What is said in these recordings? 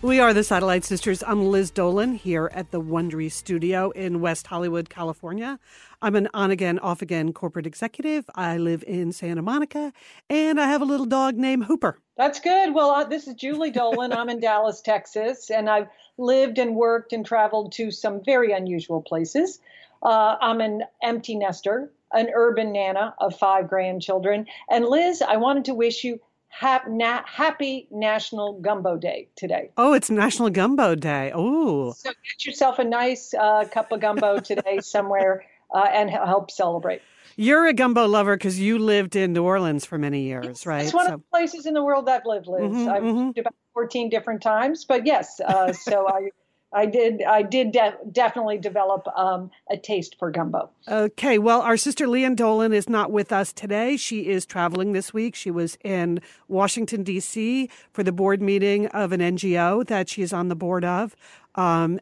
We are the Satellite Sisters. I'm Liz Dolan here at the Wondery studio in West Hollywood, California. I'm an on-again, off-again corporate executive. I live in Santa Monica, and I have a little dog named Hooper. That's good. Well, this is Julie Dolan. I'm in Dallas, Texas, and I've lived and worked and traveled to some very unusual places. I'm an empty nester, an urban nana of 5 grandchildren. And Liz, I wanted to wish you Happy National Gumbo Day today. Oh, it's National Gumbo Day. Oh. So get yourself a nice cup of gumbo today somewhere and help celebrate. You're a gumbo lover because you lived in New Orleans for many years, right? It's one of the places in the world I've lived, Liz. I've lived about 14 different times, but yes. So I did definitely develop a taste for gumbo. Okay. Well, our sister Leanne Dolan is not with us today. She is traveling this week. She was in Washington, D.C. for the board meeting of an NGO that she is on the board of. And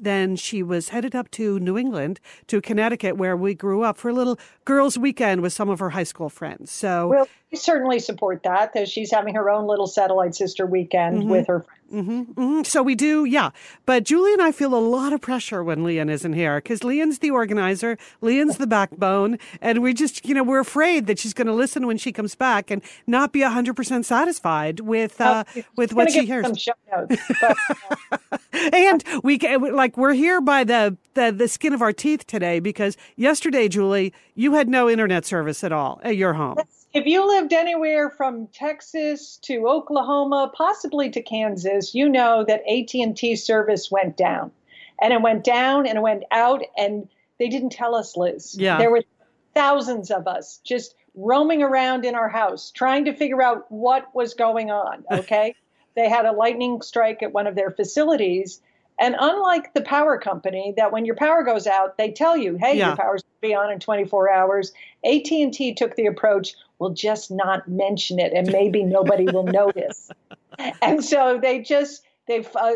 then she was headed up to New England, to Connecticut, where we grew up, for a little girls' weekend with some of her high school friends. So, well, we certainly support that, that she's having her own little satellite sister weekend with her friends. So we do, yeah. But Julie and I feel a lot of pressure when Leanne isn't here, because Leanne's the organizer, Leanne's the backbone, and we just, you know, we're afraid that she's going to listen when she comes back and not be 100% satisfied with what she hears. Some show notes, but, and we can, like, we're here by the skin of our teeth today, because yesterday, Julie, you had no internet service at all at your home. If you lived anywhere from Texas to Oklahoma, possibly to Kansas, you know that AT&T service went down, and it went down and it went out, and they didn't tell us, Liz. Yeah. There were thousands of us just roaming around in our house trying to figure out what was going on. Okay, they had a lightning strike at one of their facilities. And unlike the power company, that when your power goes out, they tell you, hey, your power's going to be on in 24 hours, AT&T took the approach, we'll just not mention it, and maybe nobody will notice. And so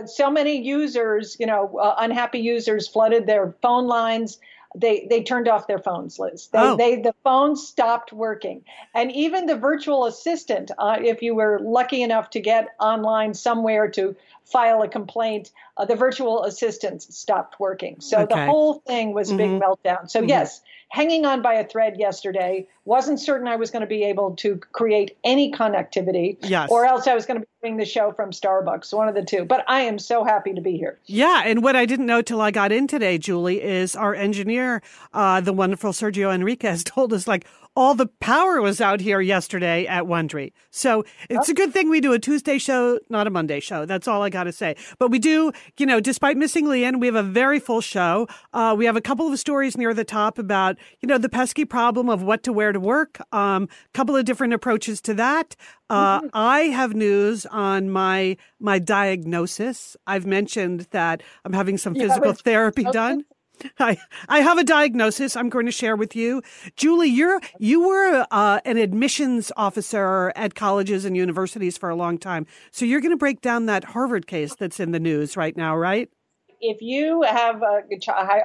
so many users, unhappy users flooded their phone lines. They turned off their phones, Liz. The phones stopped working. And even the virtual assistant, if you were lucky enough to get online somewhere to file a complaint, the virtual assistant stopped working. So the whole thing was a big meltdown. So yes, hanging on by a thread yesterday, wasn't certain I was going to be able to create any connectivity, or else I was going to be doing the show from Starbucks, one of the two. But I am so happy to be here. Yeah, and what I didn't know till I got in today, Julie, is our engineer, the wonderful Sergio Enriquez, told us, like, all the power was out here yesterday at Wondery. So it's a good thing we do a Tuesday show, not a Monday show. That's all I got to say. But we do, despite missing Leanne, we have a very full show. We have a couple of stories near the top about, the pesky problem of what to wear to work. Couple of different approaches to that. I have news on my diagnosis. I've mentioned that I'm having some physical therapy done. I have a diagnosis I'm going to share with you. Julie, you were an admissions officer at colleges and universities for a long time. So you're going to break down that Harvard case that's in the news right now, right? If you have a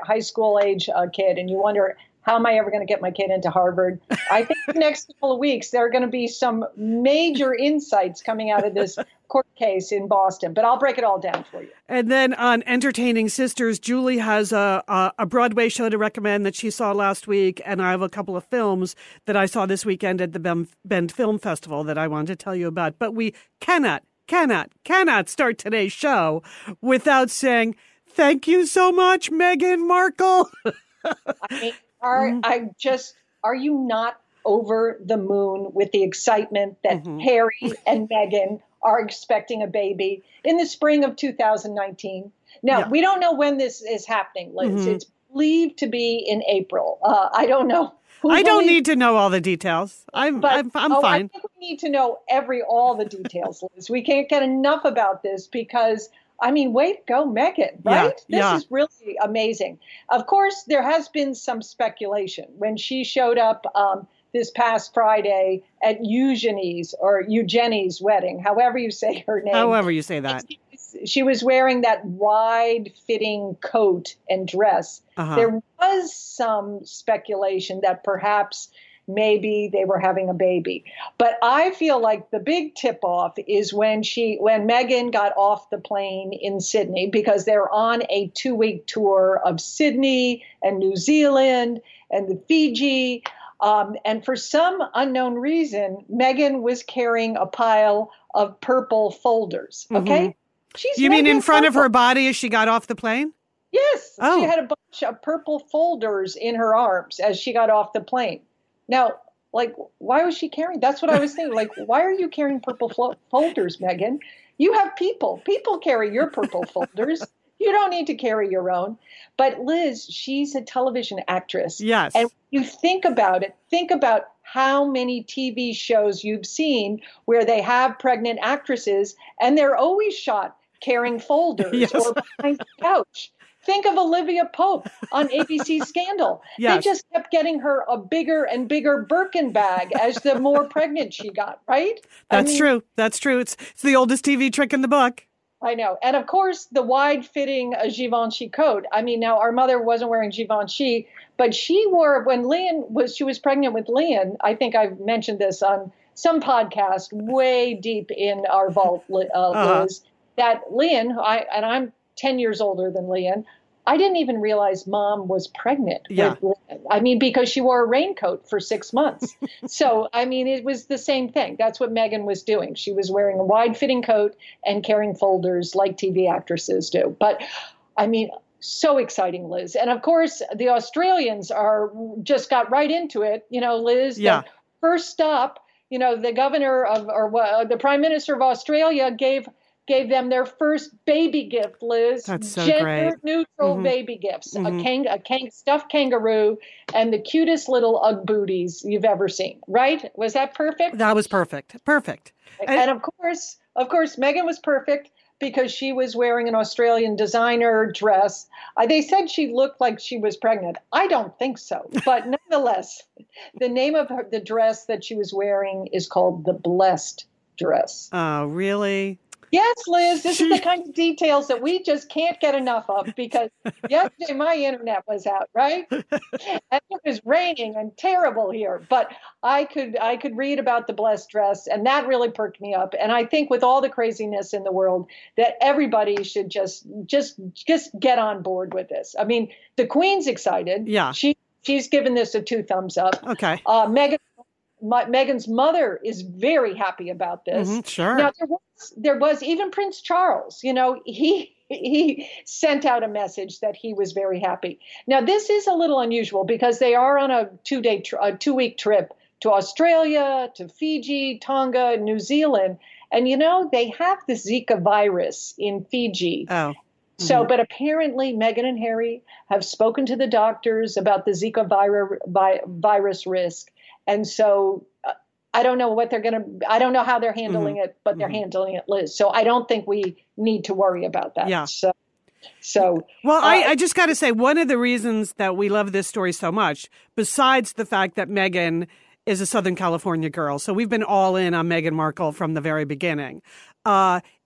high school age kid and you wonder, how am I ever going to get my kid into Harvard? I think the next couple of weeks, there are going to be some major insights coming out of this court case in Boston, but I'll break it all down for you. And then on Entertaining Sisters, Julie has a Broadway show to recommend that she saw last week, and I have a couple of films that I saw this weekend at the Bend Film Festival that I wanted to tell you about. But we cannot start today's show without saying, thank you so much, Meghan Markle. I mean, are you not over the moon with the excitement that Harry and Meghan are expecting a baby in the spring of 2019? Now, we don't know when this is happening, Liz. It's believed to be in April. I don't know. I don't need to know all the details. I'm fine. I think we need to know all the details, Liz. We can't get enough about this because I mean, way to go, Meghan, right? This is really amazing. Of course, there has been some speculation. When she showed up this past Friday at Eugenie's wedding, however you say her name. However you say that. She was wearing that wide-fitting coat and dress. Uh-huh. There was some speculation that perhaps maybe they were having a baby. But I feel like the big tip-off is when Meghan got off the plane in Sydney, because they're on a 2-week tour of Sydney and New Zealand and the Fiji. And for some unknown reason, Meghan was carrying a pile of purple folders, okay? Mm-hmm. You mean in front of her body as she got off the plane? Yes. Oh. She had a bunch of purple folders in her arms as she got off the plane. Now, like, why was she carrying? That's what I was thinking. Like, why are you carrying purple folders, Meghan? You have people. People carry your purple folders. You don't need to carry your own. But Liz, she's a television actress. Yes. And when you think about it, think about how many TV shows you've seen where they have pregnant actresses and they're always shot carrying folders or behind the couch. Think of Olivia Pope on ABC Scandal. Yes. They just kept getting her a bigger and bigger Birkin bag as the more pregnant she got, right? That's true. It's the oldest TV trick in the book. I know. And of course, the wide-fitting Givenchy coat. I mean, now, our mother wasn't wearing Givenchy, but she wore, she was pregnant with Leanne, I think I've mentioned this on some podcast way deep in our vault, Liz, that Leanne, and I'm 10 years older than Leanne, I didn't even realize Mom was pregnant. Yeah. I mean, because she wore a raincoat for 6 months. So, I mean, it was the same thing. That's what Meghan was doing. She was wearing a wide-fitting coat and carrying folders like TV actresses do. But, I mean, so exciting, Liz. And, of course, the Australians just got right into it. You know, Liz, the first stop, you know, the governor of the Prime Minister of Australia gave them their first baby gift, Liz. That's so gender-neutral baby gifts. Mm-hmm. A stuffed kangaroo and the cutest little UGG booties you've ever seen, right? Was that perfect? That was perfect. Perfect. And of course, Meghan was perfect because she was wearing an Australian designer dress. They said she looked like she was pregnant. I don't think so. But nonetheless, the name of the dress that she was wearing is called the Blessed Dress. Oh, really? Yes, Liz, this is the kind of details that we just can't get enough of because yesterday my internet was out, right? And it was raining and terrible here, but I could read about the Blessed Dress, and that really perked me up. And I think with all the craziness in the world, that everybody should just get on board with this. I mean, the Queen's excited. Yeah. She's given this a 2 thumbs up. Okay. Meghan's mother is very happy about this. Mm-hmm, sure. Now, there was even Prince Charles, you know, he sent out a message that he was very happy. Now, this is a little unusual because they are on a 2-week trip to Australia, to Fiji, Tonga, New Zealand. And, you know, they have the Zika virus in Fiji. Oh. So, but apparently Meghan and Harry have spoken to the doctors about the Zika virus risk. And so I don't know what I don't know how they're handling it, but they're handling it, Liz. So I don't think we need to worry about that. Yeah. Well, I just got to say, one of the reasons that we love this story so much, besides the fact that Meghan is a Southern California girl, so we've been all in on Meghan Markle from the very beginning,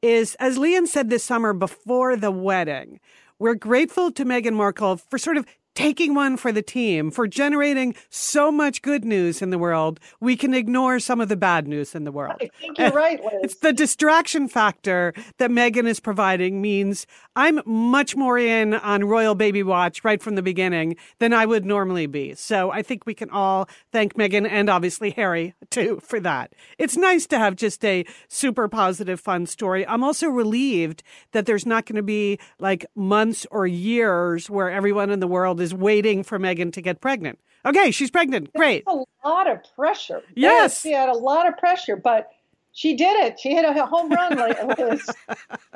is, as Leanne said this summer before the wedding, we're grateful to Meghan Markle for sort of taking one for the team, for generating so much good news in the world, we can ignore some of the bad news in the world. I think you're right, Liz. It's the distraction factor that Meghan is providing means I'm much more in on Royal Baby Watch right from the beginning than I would normally be. So I think we can all thank Meghan and obviously Harry, too, for that. It's nice to have just a super positive, fun story. I'm also relieved that there's not going to be like months or years where everyone in the world is waiting for Meghan to get pregnant. Okay, she's pregnant. Great. That's a lot of pressure. Yes. She had a lot of pressure, but she did it. She hit a home run, Liz.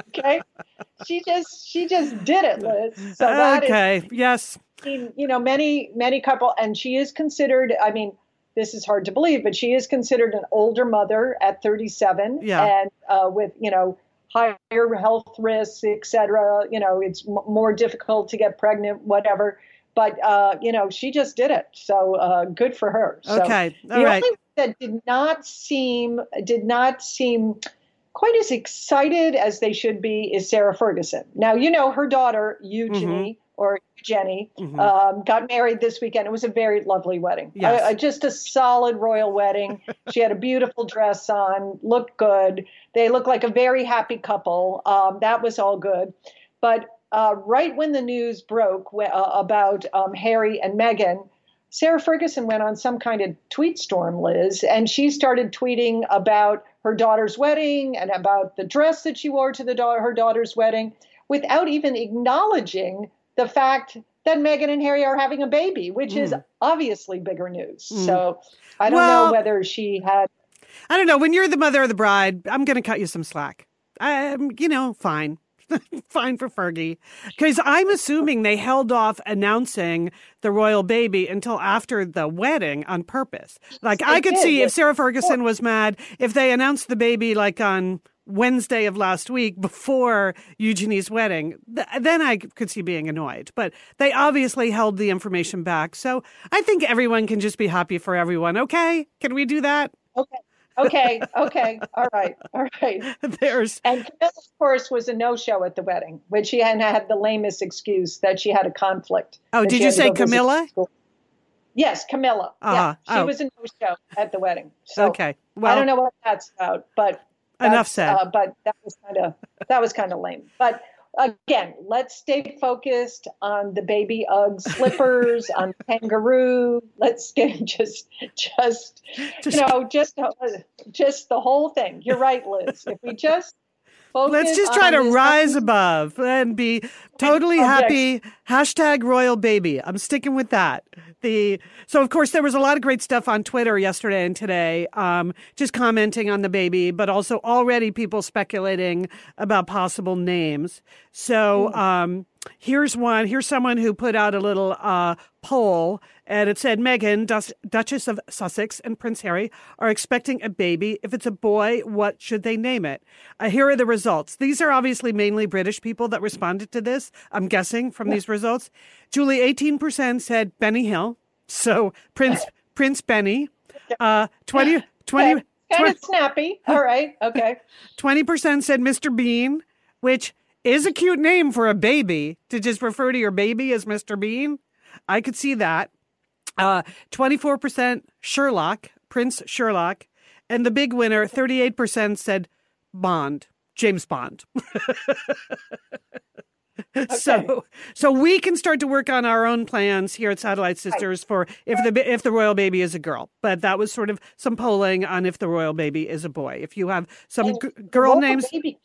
Okay? She just did it, Liz. So yes. You know, many couple, and she is considered, I mean, this is hard to believe, but she is considered an older mother at 37 and with, you know, higher health risks, etc. You know, it's more difficult to get pregnant, whatever. But, you know, she just did it. So good for her. Okay. So, all right. The only thing that did not seem quite as excited as they should be is Sarah Ferguson. Now, you know, her daughter, Eugenie, or Jenny, got married this weekend. It was a very lovely wedding. Yes. Just a solid royal wedding. She had a beautiful dress on, looked good. They looked like a very happy couple. That was all good. But right when the news broke about Harry and Meghan, Sarah Ferguson went on some kind of tweet storm, Liz, and she started tweeting about her daughter's wedding and about the dress that she wore to her daughter's wedding without even acknowledging the fact that Meghan and Harry are having a baby, which is obviously bigger news. So I don't know whether she had... I don't know. When you're the mother of the bride, I'm going to cut you some slack. You know, fine. Fine for Fergie. Because I'm assuming they held off announcing the royal baby until after the wedding on purpose. Like, I could see if Sarah Ferguson was mad, if they announced the baby, like, on Wednesday of last week before Eugenie's wedding, then I could see being annoyed. But they obviously held the information back. So I think everyone can just be happy for everyone. Okay? Can we do that? Okay. Okay. All right. And Camilla, of course, was a no-show at the wedding, when she had the lamest excuse that she had a conflict. Oh, did you say Camilla? Yes, Camilla. Uh-huh. Yeah, she was a no-show at the wedding. So okay. Well, I don't know what that's about, but enough said. But that was kind of lame. But again, let's stay focused on the baby UGG slippers, on kangaroo. Let's get just the whole thing. You're right, Liz. If we just focus, let's just try to rise above and be totally happy. Hashtag royal baby. I'm sticking with that. So of course there was a lot of great stuff on Twitter yesterday and today, just commenting on the baby, but also already people speculating about possible names. So here's someone who put out a little poll, and it said, Meghan, Duchess of Sussex, and Prince Harry are expecting a baby. If it's a boy, what should they name it? Here are the results. These are obviously mainly British people that responded to this, I'm guessing, from these results. Julie, 18% said Benny Hill. So Prince Benny. 20 kind of snappy. All right. Okay. 20% said Mr. Bean, which is a cute name for a baby, to just refer to your baby as Mr. Bean. I could see that. 24% Sherlock, Prince Sherlock. And the big winner, 38% said Bond, James Bond. Okay. So we can start to work on our own plans here at Satellite Sisters for if the royal baby is a girl. But that was sort of some polling on if the royal baby is a boy. If you have some girl names, baby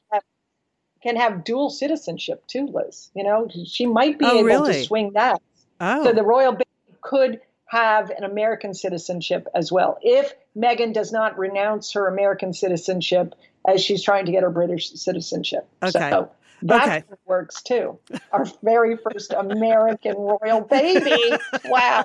can have dual citizenship too, Liz. You know, she might be able to swing that. Oh. So the royal baby could have an American citizenship as well, if Meghan does not renounce her American citizenship as she's trying to get her British citizenship. Okay. So, that works too. Our very first American royal baby. Wow.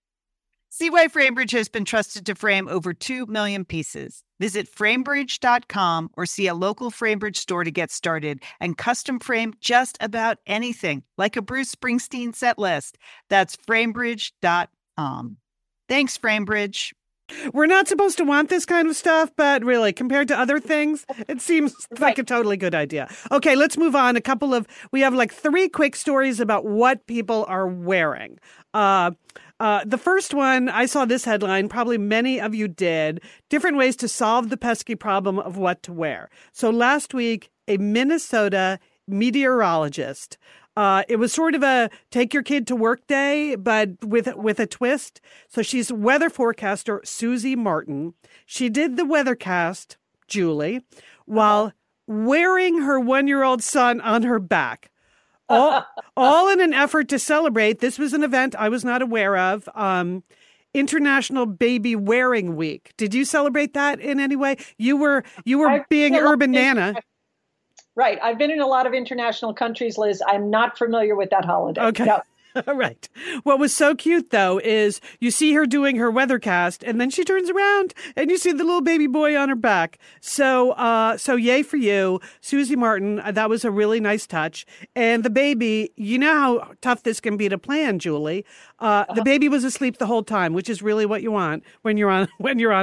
See why Framebridge has been trusted to frame over 2 million pieces. Visit Framebridge.com or see a local Framebridge store to get started and custom frame just about anything, like a Bruce Springsteen set list. That's Framebridge.com. Thanks, Framebridge. We're not supposed to want this kind of stuff, but really, compared to other things, it seems like a totally good idea. Okay, let's move on. We have like 3 quick stories about what people are wearing. The first one, I saw this headline, probably many of you did, different ways to solve the pesky problem of what to wear. So last week, a Minnesota meteorologist, it was sort of a take your kid to work day, but with a twist. So she's weather forecaster Susie Martin. She did the weathercast, Julie, while wearing her 1-year-old son on her back. All in an effort to celebrate. This was an event I was not aware of, International Baby Wearing Week. Did you celebrate that in any way? You were being urban nana. Right. I've been in a lot of international countries, Liz. I'm not familiar with that holiday. Okay. No. All right. What was so cute, though, is you see her doing her weathercast, and then she turns around, and you see the little baby boy on her back. So yay for you, Susie Martin. That was a really nice touch. And the baby, you know how tough this can be to plan, Julie. The baby was asleep the whole time, which is really what you want when you're on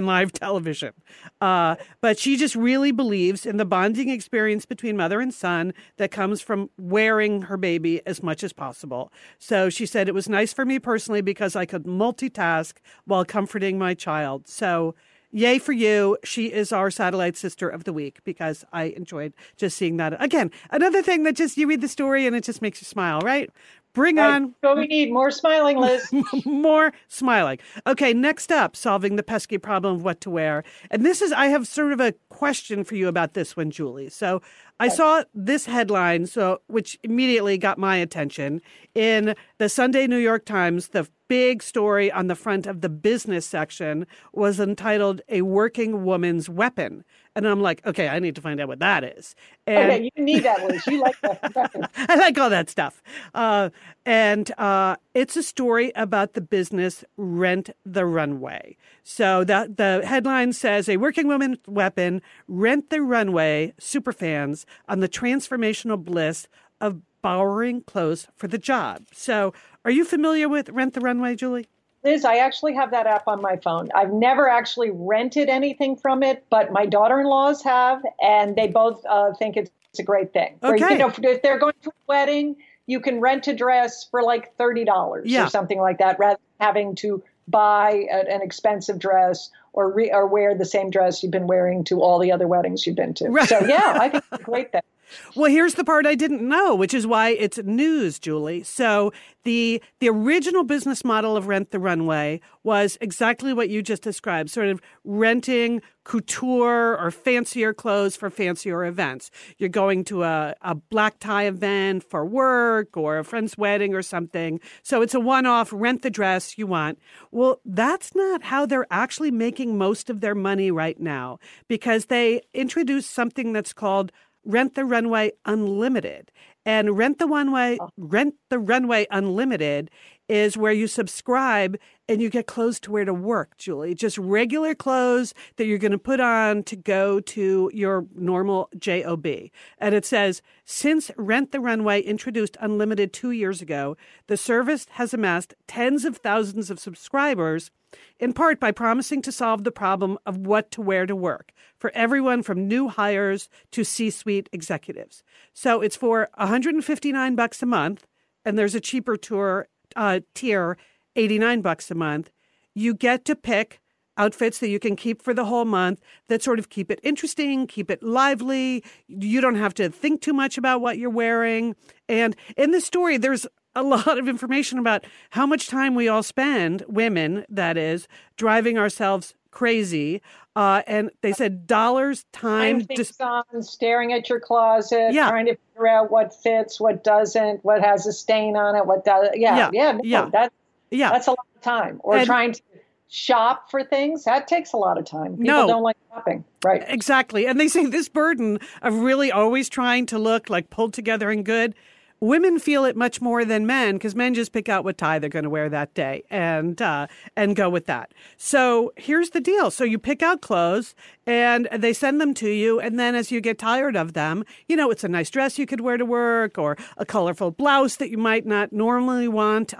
live television. But she just really believes in the bonding experience between mother and son that comes from wearing her baby as much as possible. So she said, it was nice for me personally because I could multitask while comforting my child. So yay for you. She is our Satellite Sister of the Week because I enjoyed just seeing that. Again, another thing that just you read the story and it just makes you smile, right? Bring on. So we need more smiling, Liz. More smiling. Okay, next up, solving the pesky problem of what to wear. And this is, I have sort of a question for you about this one, Julie. So I saw this headline, which immediately got my attention. In the Sunday New York Times, the big story on the front of the business section was entitled "A Working Woman's Weapon." And I'm like, okay, I need to find out what that is. And okay, you need that, Liz. You like that. I like all that stuff. It's a story about the business Rent the Runway. So the headline says, "A Working Woman's Weapon, Rent the Runway, Superfans on the Transformational Bliss of Borrowing Clothes for the Job." So are you familiar with Rent the Runway, Julie? Liz, I actually have that app on my phone. I've never actually rented anything from it, but my daughter-in-laws have, and they both think it's a great thing. Okay. Where, you know, if they're going to a wedding, you can rent a dress for like $30 or something like that, rather than having to buy an expensive dress or wear the same dress you've been wearing to all the other weddings you've been to. Right. So, yeah, I think it's a great thing. Well, here's the part I didn't know, which is why it's news, Julie. So the original business model of Rent the Runway was exactly what you just described, sort of renting couture or fancier clothes for fancier events. You're going to a black tie event for work or a friend's wedding or something. So it's a one-off, rent the dress you want. Well, that's not how they're actually making most of their money right now, because they introduced something that's called Rent the Runway Unlimited. And Rent the Runway Unlimited is where you subscribe and you get clothes to wear to work, Julie. Just regular clothes that you're going to put on to go to your normal J-O-B. And it says, since Rent the Runway introduced Unlimited 2 years ago, the service has amassed tens of thousands of subscribers, in part by promising to solve the problem of what to wear to work for everyone from new hires to C-suite executives. So it's for $159 a month, and there's a cheaper tier, $89 a month. You get to pick outfits that you can keep for the whole month that sort of keep it interesting, keep it lively. You don't have to think too much about what you're wearing. And in the story, there's a lot of information about how much time we all spend, women, that is, driving ourselves crazy. And they said dollars, time, staring at your closet, trying to figure out what fits, what doesn't, what has a stain on it, what does. That's a lot of time. Or trying to shop for things, that takes a lot of time. People don't like shopping. Right. Exactly. And they say this burden of really always trying to look like pulled together and good, women feel it much more than men, because men just pick out what tie they're going to wear that day and go with that. So here's the deal. So you pick out clothes and they send them to you. And then as you get tired of them, you know, it's a nice dress you could wear to work or a colorful blouse that you might not normally want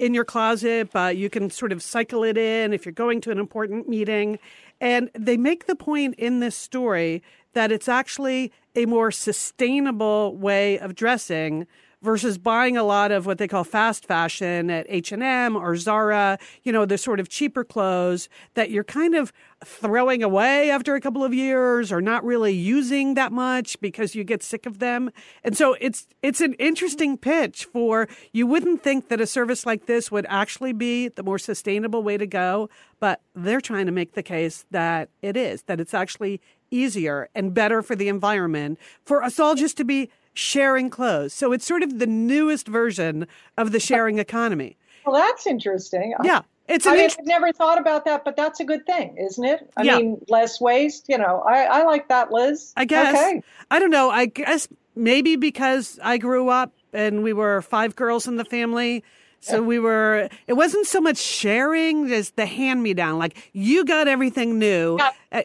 in your closet. But you can sort of cycle it in if you're going to an important meeting. And they make the point in this story that it's actually a more sustainable way of dressing versus buying a lot of what they call fast fashion at H&M or Zara, you know, the sort of cheaper clothes that you're kind of throwing away after a couple of years or not really using that much because you get sick of them. And so it's an interesting pitch for, you wouldn't think that a service like this would actually be the more sustainable way to go, but they're trying to make the case that it is, that it's actually easier and better for the environment for us all just to be sharing clothes. So it's sort of the newest version of the sharing economy. Well, that's interesting. Yeah. I've never thought about that, but that's a good thing, isn't it? I mean, less waste, you know, I like that, Liz. I guess. Okay. I don't know. I guess maybe because I grew up and we were five girls in the family. So it wasn't so much sharing as the hand-me-down, like you got everything new.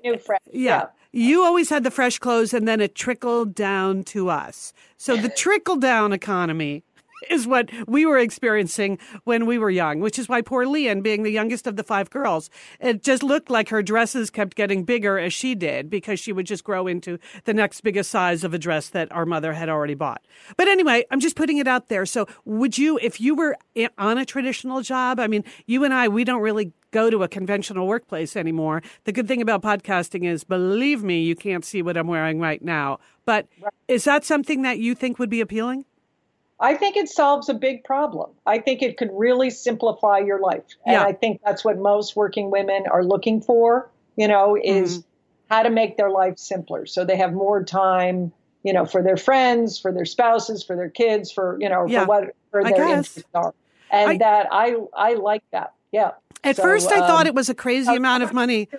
New friends. Yeah. You always had the fresh clothes, and then it trickled down to us. So the trickle-down economy is what we were experiencing when we were young, which is why poor Leanne, being the youngest of the five girls, it just looked like her dresses kept getting bigger as she did, because she would just grow into the next biggest size of a dress that our mother had already bought. But anyway, I'm just putting it out there. So would you, if you were on a traditional job, I mean, you and I, we don't really go to a conventional workplace anymore. The good thing about podcasting is, believe me, you can't see what I'm wearing right now. But is that something that you think would be appealing? I think it solves a big problem. I think it could really simplify your life. And I think that's what most working women are looking for, you know, is how to make their life simpler. So they have more time, you know, for their friends, for their spouses, for their kids, for, you know, for whatever their interests are. And I like that. Yeah. At first, I thought it was a crazy amount of money.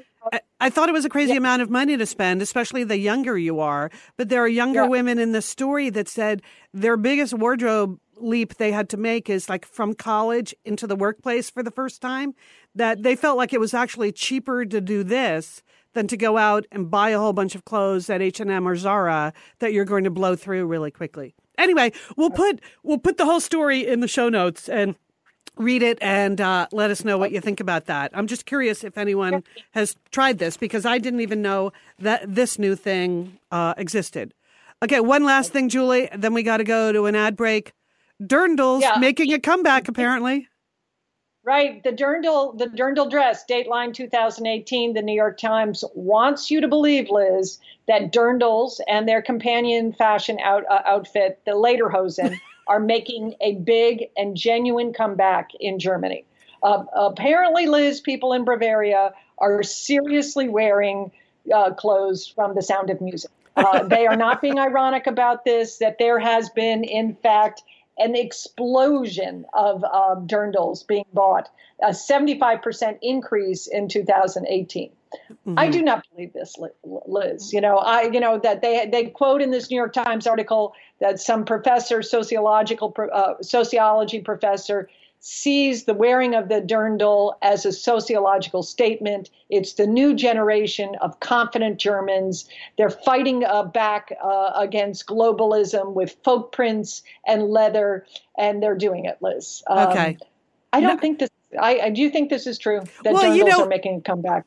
I thought it was a crazy amount of money to spend, especially the younger you are. But there are younger women in the story that said their biggest wardrobe leap they had to make is like from college into the workplace for the first time, that they felt like it was actually cheaper to do this than to go out and buy a whole bunch of clothes at H&M or Zara that you're going to blow through really quickly. Anyway, we'll put the whole story in the show notes and read it and let us know what you think about that. I'm just curious if anyone has tried this, because I didn't even know that this new thing existed. Okay, one last thing, Julie, then we got to go to an ad break. Dirndls making a comeback, apparently. Right. The dirndl dress, Dateline 2018, the New York Times wants you to believe, Liz, that dirndls and their companion fashion outfit, the lederhosen, are making a big and genuine comeback in Germany. Apparently, Liz, people in Bavaria are seriously wearing clothes from The Sound of Music. They are not being ironic about this, that there has been, in fact, an explosion of dirndls being bought, a 75% increase in 2018. Mm-hmm. I do not believe this, Liz. You know that they quote in this New York Times article that some professor, sociology professor, sees the wearing of the dirndl as a sociological statement. It's the new generation of confident Germans. They're fighting back against globalism with folk prints and leather, and they're doing it, Liz. Okay. I don't think this. I do think this is true, that dirndls are making a comeback.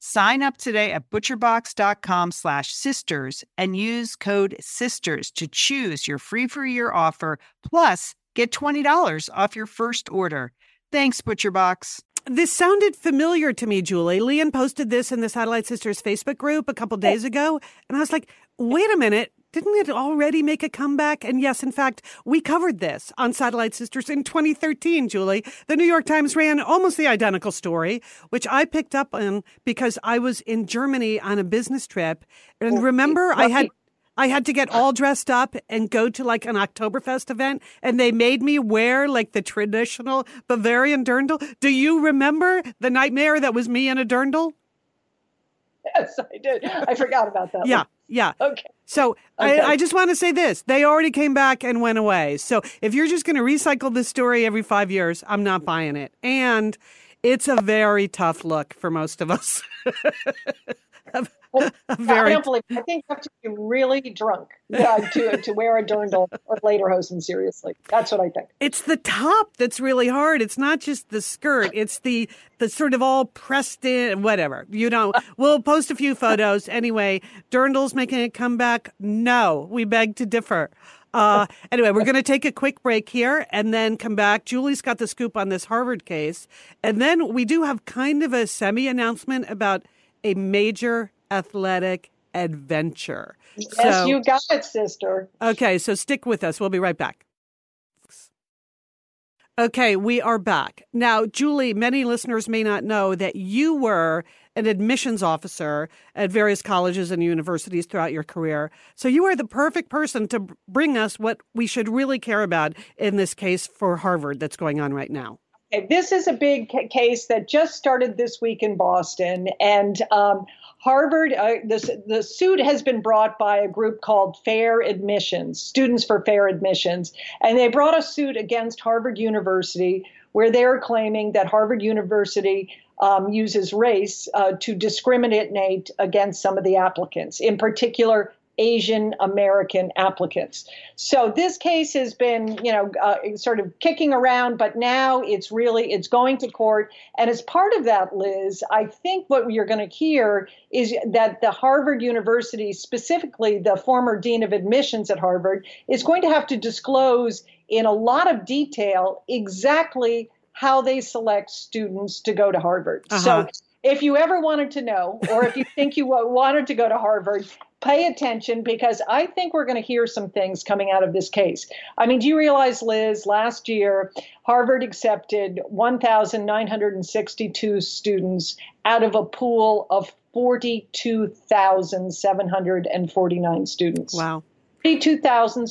Sign up today at butcherbox.com/sisters and use code SISTERS to choose your free for a year offer, plus get $20 off your first order. Thanks, ButcherBox. This sounded familiar to me, Julie. Leanne posted this in the Satellite Sisters Facebook group a couple days ago, and I was like, wait a minute. Didn't it already make a comeback? And yes, in fact, we covered this on Satellite Sisters in 2013, Julie. The New York Times ran almost the identical story, which I picked up on because I was in Germany on a business trip. And remember, I had to get all dressed up and go to like an Oktoberfest event, and they made me wear like the traditional Bavarian dirndl. Do you remember the nightmare that was me in a dirndl? Yes, I did. I forgot about that. Yeah. One. Yeah. Okay. So okay. I just want to say this. They already came back and went away. So if you're just going to recycle this story every 5 years, I'm not buying it. And it's a very tough look for most of us. I think you have to be really drunk to wear a dirndl or lederhosen, seriously. That's what I think. It's the top that's really hard. It's not just the skirt. It's the sort of all pressed in, whatever. We'll post a few photos. Anyway, dirndls making a comeback? No, we beg to differ. Anyway, we're going to take a quick break here and then come back. Julie's got the scoop on this Harvard case. And then we do have kind of a semi-announcement about a major athletic adventure. Yes, so, you got it, sister. Okay, so stick with us. We'll be right back. Okay, we are back. Now, Julie, many listeners may not know that you were an admissions officer at various colleges and universities throughout your career. So you are the perfect person to bring us what we should really care about in this case for Harvard that's going on right now. This is a big case that just started this week in Boston, and Harvard, the suit has been brought by a group called Fair Admissions, Students for Fair Admissions, and they brought a suit against Harvard University where they're claiming that Harvard University uses race to discriminate against some of the applicants, in particular Asian American applicants. So this case has been, sort of kicking around, but now it's going to court. And as part of that, Liz, I think what you're going to hear is that the Harvard University, specifically the former dean of admissions at Harvard, is going to have to disclose in a lot of detail exactly how they select students to go to Harvard. Uh-huh. So if you ever wanted to know, or if you think you wanted to go to Harvard, pay attention, because I think we're going to hear some things coming out of this case. I mean, do you realize, Liz, last year, Harvard accepted 1,962 students out of a pool of 42,749 students. Wow. 42,000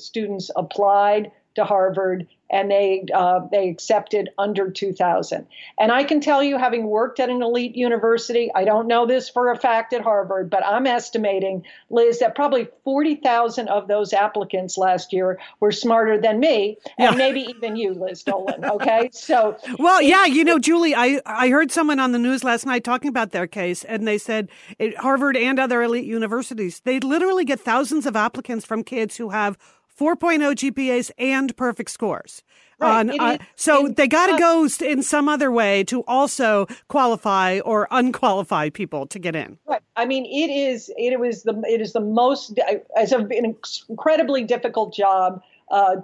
students applied to Harvard, and they accepted under 2,000. And I can tell you, having worked at an elite university, I don't know this for a fact at Harvard, but I'm estimating, Liz, that probably 40,000 of those applicants last year were smarter than me, and maybe even you, Liz Dolan, okay? So, Julie, I heard someone on the news last night talking about their case, and they said Harvard and other elite universities, they literally get thousands of applicants from kids who have 4.0 GPAs and perfect scores. Right. They got to go in some other way to also qualify or unqualify people to get in. Right. I mean, it is the most, as an incredibly difficult job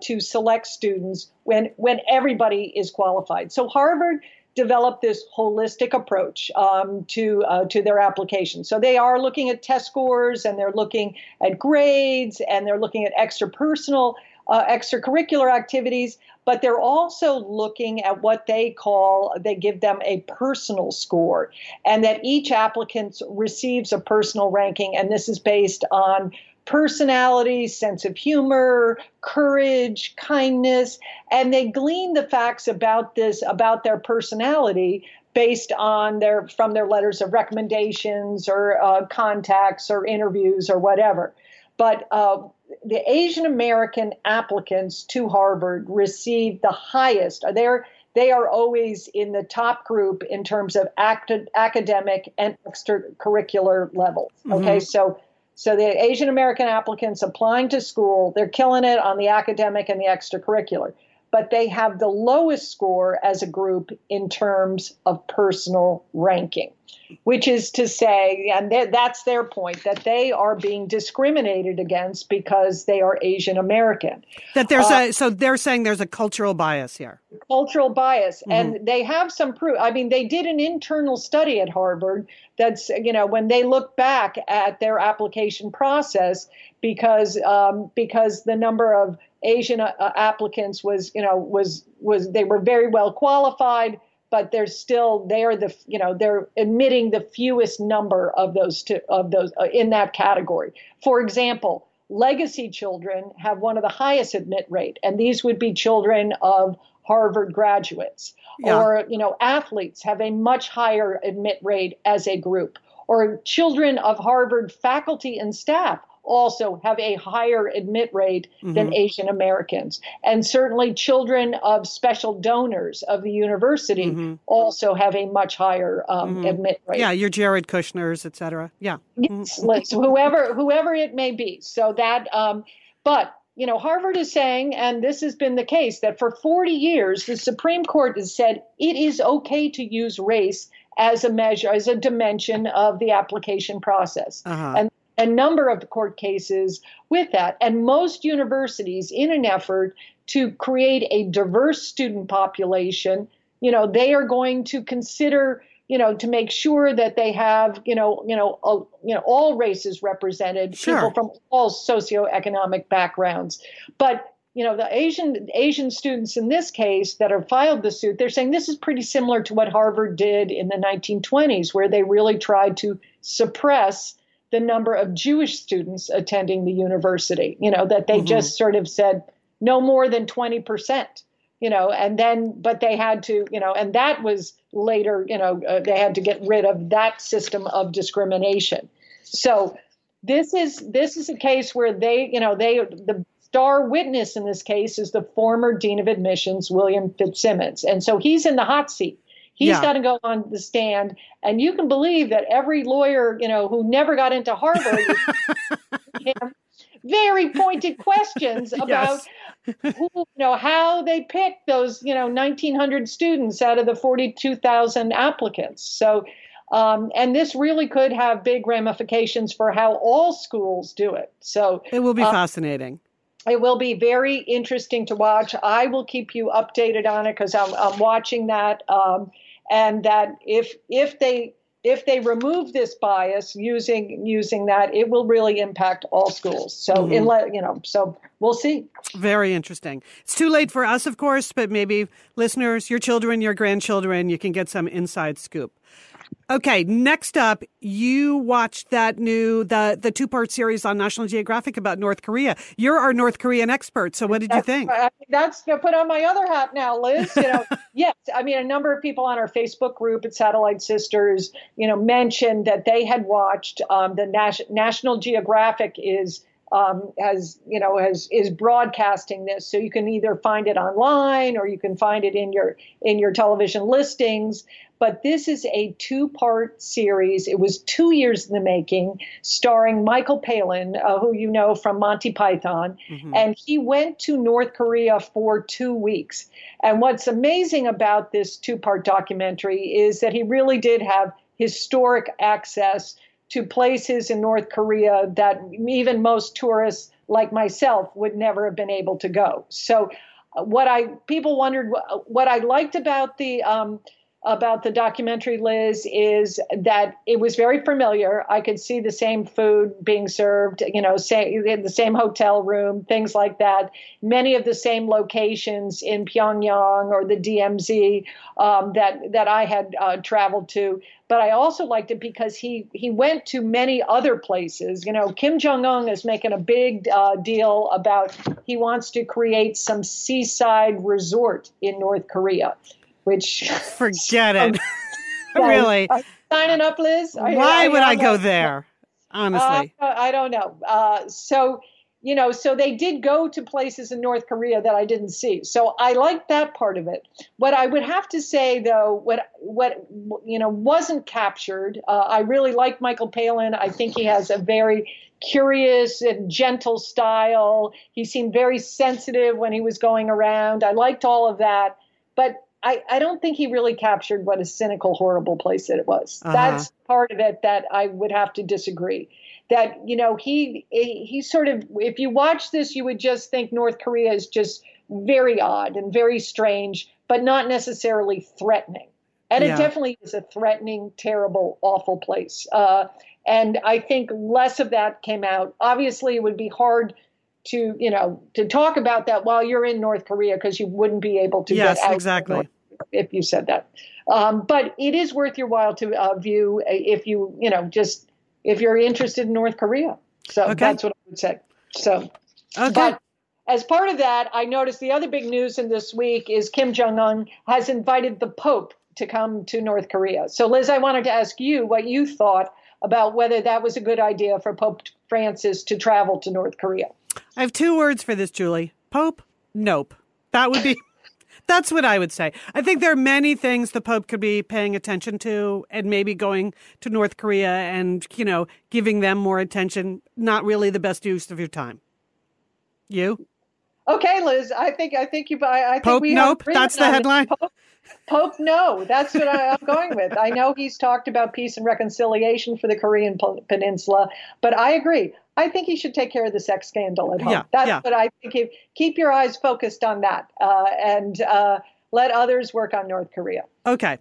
to select students when everybody is qualified. So Harvard developed this holistic approach to their application. So they are looking at test scores, and they're looking at grades, and they're looking at extracurricular activities. but they're also looking at what they call, they give them a personal score, and that each applicant receives a personal ranking, and this is based on personality, sense of humor, courage, kindness, and they glean the facts about this, about their personality, based on their, from their letters of recommendations or contacts or interviews or whatever. But the Asian American applicants to Harvard receive the highest. They are always in the top group in terms of academic and extracurricular levels. Okay, mm-hmm. So the Asian American applicants applying to school, they're killing it on the academic and the extracurricular. But they have the lowest score as a group in terms of personal ranking, which is to say, and that's their point, that they are being discriminated against because they are Asian American. That there's so they're saying there's a cultural bias here. Cultural bias. Mm-hmm. And they have some proof. I mean, they did an internal study at Harvard that's, you know, when they look back at their application process, because the number of Asian applicants was they were very well qualified, but they're admitting the fewest number of those in that category. For example, legacy children have one of the highest admit rate, and these would be children of Harvard graduates. Yeah. Or, you know, athletes have a much higher admit rate as a group, or children of Harvard faculty and staff also have a higher admit rate than mm-hmm. Asian Americans. And certainly children of special donors of the university mm-hmm. also have a much higher mm-hmm. admit rate. Yeah, your Jared Kushner's, et cetera. Yeah. Yes, Liz, whoever it may be. So that, but, you know, Harvard is saying, and this has been the case, that for 40 years, the Supreme Court has said it is okay to use race as a measure, as a dimension of the application process. Uh-huh. And a number of court cases with that. And most universities, in an effort to create a diverse student population, you know, they are going to consider, you know, to make sure that they have, all races represented, sure. people from all socioeconomic backgrounds. But, you know, the Asian students in this case that have filed the suit, they're saying this is pretty similar to what Harvard did in the 1920s, where they really tried to suppress the number of Jewish students attending the university, you know, that they mm-hmm. just sort of said no more than 20%, you know, and then, but they had to, you know, and that was later, you know, they had to get rid of that system of discrimination. So this is a case where the star witness in this case is the former dean of admissions, William Fitzsimmons. And so he's in the hot seat. He's yeah. got to go on the stand, and you can believe that every lawyer, you know, who never got into Harvard, him very pointed questions about, yes. who, you know, how they picked those, you know, 1,900 students out of the 42,000 applicants. So, and this really could have big ramifications for how all schools do it. So it will be fascinating. It will be very interesting to watch. I will keep you updated on it because I'm watching that. And that if they remove this bias using that, it will really impact all schools. So mm-hmm. So we'll see. Very interesting. It's too late for us, of course, but maybe listeners, your children, your grandchildren, you can get some inside scoop. Okay, next up, you watched the two-part series on National Geographic about North Korea. You're our North Korean expert, so what did you think? That's going to put on my other hat now, Liz. You know, yes, I mean, a number of people on our Facebook group at Satellite Sisters, you know, mentioned that they had watched the National Geographic is broadcasting this, so you can either find it online or you can find it in your television listings. But this is a two-part series. It was 2 years in the making, starring Michael Palin, who you know from Monty Python, mm-hmm. and he went to North Korea for 2 weeks. And what's amazing about this two-part documentary is that he really did have historic access to places in North Korea that even most tourists like myself would never have been able to go. So, people wondered what I liked about about the documentary, Liz, is that it was very familiar. I could see the same food being served, you know, in the same hotel room, things like that. Many of the same locations in Pyongyang or the DMZ that I had traveled to. But I also liked it because he went to many other places. You know, Kim Jong-un is making a big deal about he wants to create some seaside resort in North Korea, which... Forget it. Really? Are you signing up, Liz? Why would I go there? Honestly. I don't know. So they did go to places in North Korea that I didn't see. So I liked that part of it. What I would have to say, though, what wasn't captured, I really like Michael Palin. I think he has a very curious and gentle style. He seemed very sensitive when he was going around. I liked all of that. But I don't think he really captured what a cynical, horrible place that it was. Uh-huh. That's part of it that I would have to disagree. That, you know, he sort of, if you watch this, you would just think North Korea is just very odd and very strange, but not necessarily threatening. And It definitely is a threatening, terrible, awful place. And I think less of that came out. Obviously, it would be hard to talk about that while you're in North Korea because you wouldn't be able to get out exactly if you said that. But it is worth your while to view if you're interested in North Korea. So That's what I would say. So, But as part of that, I noticed the other big news in this week is Kim Jong-un has invited the Pope to come to North Korea. So Liz, I wanted to ask you what you thought about whether that was a good idea for Pope Francis to travel to North Korea. I have two words for this, Julie. Pope? Nope. That's what I would say. I think there are many things the Pope could be paying attention to and maybe going to North Korea and, giving them more attention. Not really the best use of your time. You? Okay, Liz. I think you... I Pope, think we nope. That's the headline. Pope, no. That's what I'm going with. I know he's talked about peace and reconciliation for the Korean peninsula, but I agree. I think he should take care of the sex scandal at home. Yeah, that's what I think. Keep your eyes focused on that and let others work on North Korea. Okay.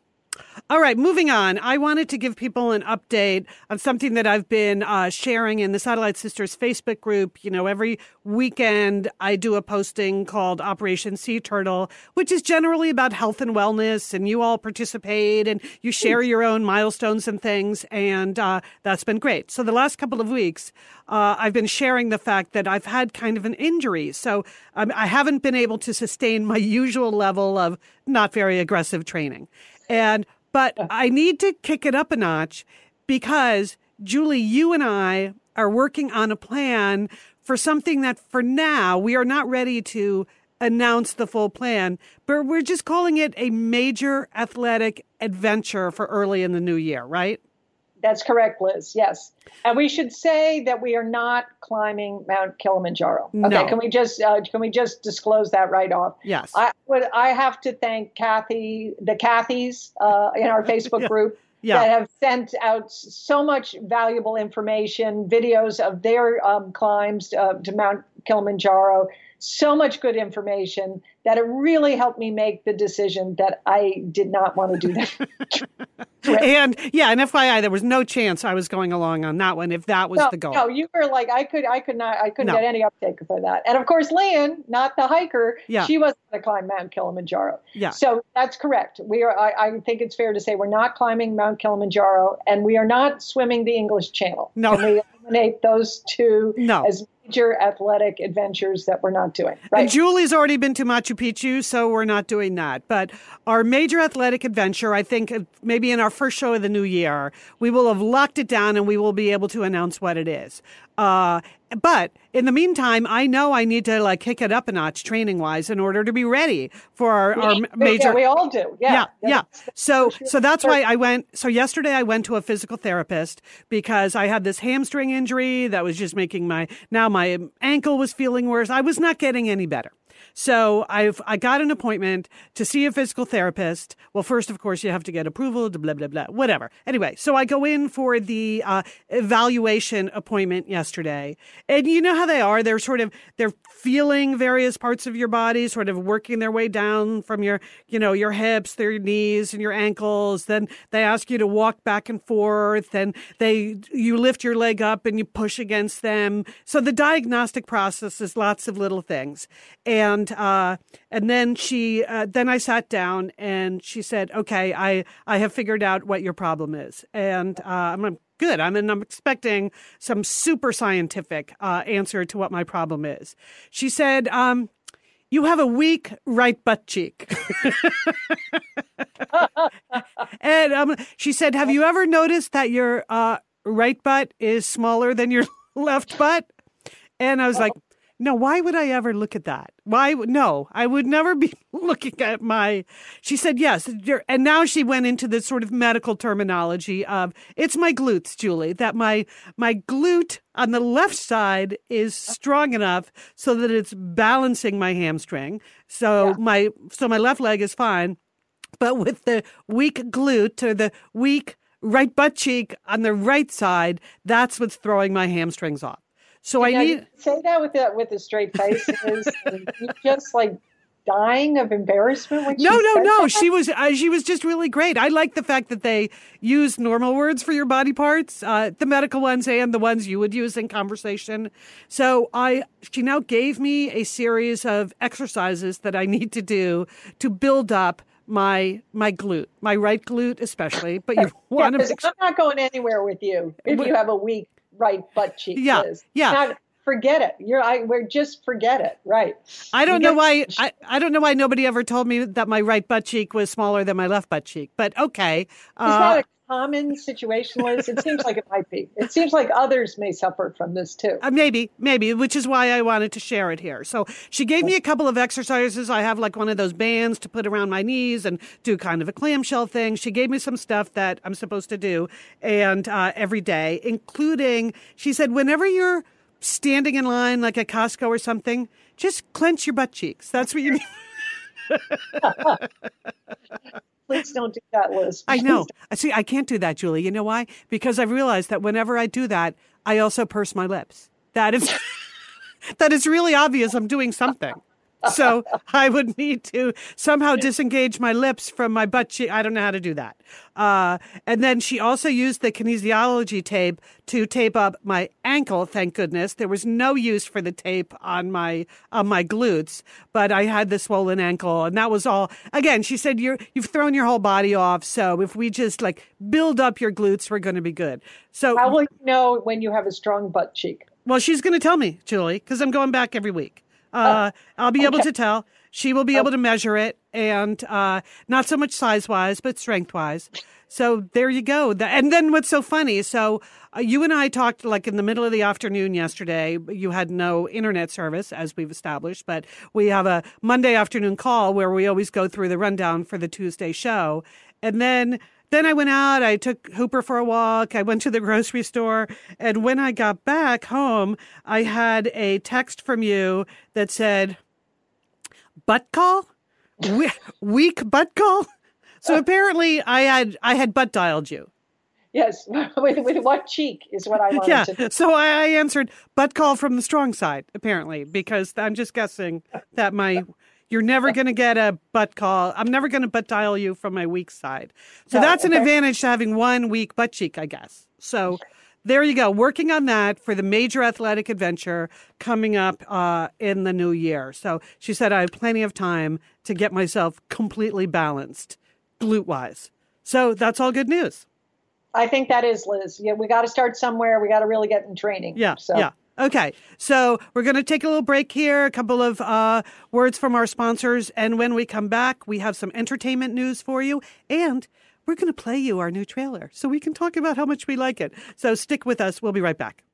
All right, moving on. I wanted to give people an update on something that I've been sharing in the Satellite Sisters Facebook group. You know, every weekend I do a posting called Operation Sea Turtle, which is generally about health and wellness, and you all participate and you share your own milestones and things, and that's been great. So the last couple of weeks, I've been sharing the fact that I've had kind of an injury. So I haven't been able to sustain my usual level of not very aggressive training. But I need to kick it up a notch because, Julie, you and I are working on a plan for something that for now we are not ready to announce the full plan, but we're just calling it a major athletic adventure for early in the new year, right? That's correct, Liz. Yes. And we should say that we are not climbing Mount Kilimanjaro. No. Okay. Can we just disclose that right off? Yes. I have to thank the Cathys in our Facebook group that have sent out so much valuable information, videos of their climbs to Mount Kilimanjaro. So much good information that it really helped me make the decision that I did not want to do that. And FYI, there was no chance I was going along on that one if that was the goal. No, you were like, I couldn't get any uptake for that. And of course, Leanne, not the hiker, she wasn't going to climb Mount Kilimanjaro. Yeah. So that's correct. I think it's fair to say we're not climbing Mount Kilimanjaro and we are not swimming the English Channel. No. And we eliminate those two as major athletic adventures that we're not doing. Right? And Julie's already been to Machu Picchu, so we're not doing that. But our major athletic adventure, I think maybe in our first show of the new year, we will have locked it down and we will be able to announce what it is. But in the meantime, I know I need to kick it up a notch training-wise in order to be ready for our major... Yeah, we all do. Yeah. So that's why I went... So yesterday I went to a physical therapist because I had this hamstring injury that was just making my... Now my ankle was feeling worse. I was not getting any better. So I got an appointment to see a physical therapist. Well, first, of course, you have to get approval, blah, blah, blah, whatever. Anyway, so I go in for the evaluation appointment yesterday. And you know how they are. They're feeling various parts of your body, sort of working their way down from your hips, your knees and your ankles. Then they ask you to walk back and forth, and you lift your leg up and you push against them. So the diagnostic process is lots of little things. And then I sat down and she said, okay, I have figured out what your problem is. And I'm like, good. I mean, I'm expecting some super scientific answer to what my problem is. She said, you have a weak right butt cheek. And she said, have you ever noticed that your right butt is smaller than your left butt? And I was like, no, why would I ever look at that? No, I would never be looking at my... She said, yes. And now she went into this sort of medical terminology of, it's my glutes, Julie, that my glute on the left side is strong enough so that it's balancing my hamstring. So my left leg is fine. But with the weak glute or the weak right butt cheek on the right side, that's what's throwing my hamstrings off. So you say that with a straight face. You just like dying of embarrassment. When no. That? She was just really great. I like the fact that they use normal words for your body parts, the medical ones and the ones you would use in conversation. So she now gave me a series of exercises that I need to do to build up my glute, my right glute especially. But you want to? I'm not going anywhere with you if you have a weak right butt cheek. Yeah, is. Yeah. Now, forget it. We're just forget it. Right. I don't know why. I don't know why nobody ever told me that my right butt cheek was smaller than my left butt cheek. But okay. Is that a common situation, Liz? It seems like it might be. It seems like others may suffer from this too. Maybe, which is why I wanted to share it here. So she gave me a couple of exercises. I have like one of those bands to put around my knees and do kind of a clamshell thing. She gave me some stuff that I'm supposed to do and every day, including, she said, whenever you're standing in line like a Costco or something, just clench your butt cheeks. That's what you need. Please don't do that, Liz. I know. See, I can't do that, Julie. You know why? Because I realized that whenever I do that, I also purse my lips. That is really obvious I'm doing something. So I would need to somehow disengage my lips from my butt cheek. I don't know how to do that. And then she also used the kinesiology tape to tape up my ankle. Thank goodness there was no use for the tape on my glutes, but I had the swollen ankle, and that was all. Again, she said you've thrown your whole body off. So if we just like build up your glutes, we're going to be good. So how will you know when you have a strong butt cheek? Well, she's going to tell me, Julie, because I'm going back every week. I'll be able to tell. She will be able to measure it, and not so much size-wise, but strength-wise. So there you go. And then what's so funny, so you and I talked like in the middle of the afternoon yesterday. You had no internet service, as we've established, but we have a Monday afternoon call where we always go through the rundown for the Tuesday show. And then I went out, I took Hooper for a walk, I went to the grocery store, and when I got back home, I had a text from you that said, butt call? Weak butt call? So apparently I had butt dialed you. Yes, with what cheek is what I wanted to do. So I answered, butt call from the strong side, apparently, because I'm just guessing that my... You're never going to get a butt call. I'm never going to butt dial you from my weak side. So that's an advantage to having one weak butt cheek, I guess. So there you go. Working on that for the major athletic adventure coming up in the new year. So she said I have plenty of time to get myself completely balanced glute-wise. So that's all good news. I think that is, Liz. Yeah, we got to start somewhere. We got to really get in training. Yeah, so. Yeah. Okay, so we're going to take a little break here, a couple of words from our sponsors, and when we come back, we have some entertainment news for you, and we're going to play you our new trailer so we can talk about how much we like it. So stick with us. We'll be right back.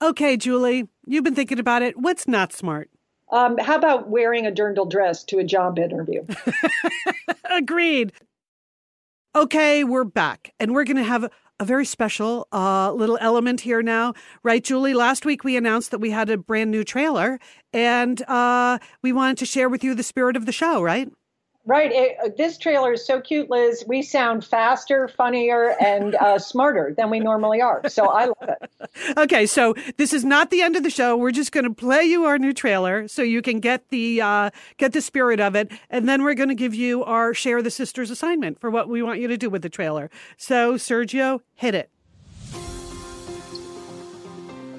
Okay, Julie, you've been thinking about it. What's not smart? How about wearing a dirndl dress to a job interview? Agreed. Okay, we're back, and we're going to have a very special little element here now. Right, Julie? Last week we announced that we had a brand new trailer, and we wanted to share with you the spirit of the show, right? Right. This trailer is so cute, Liz. We sound faster, funnier, and smarter than we normally are. So I love it. Okay. So this is not the end of the show. We're just going to play you our new trailer so you can get the spirit of it. And then we're going to give you our Share the Sisters assignment for what we want you to do with the trailer. So, Sergio, hit it.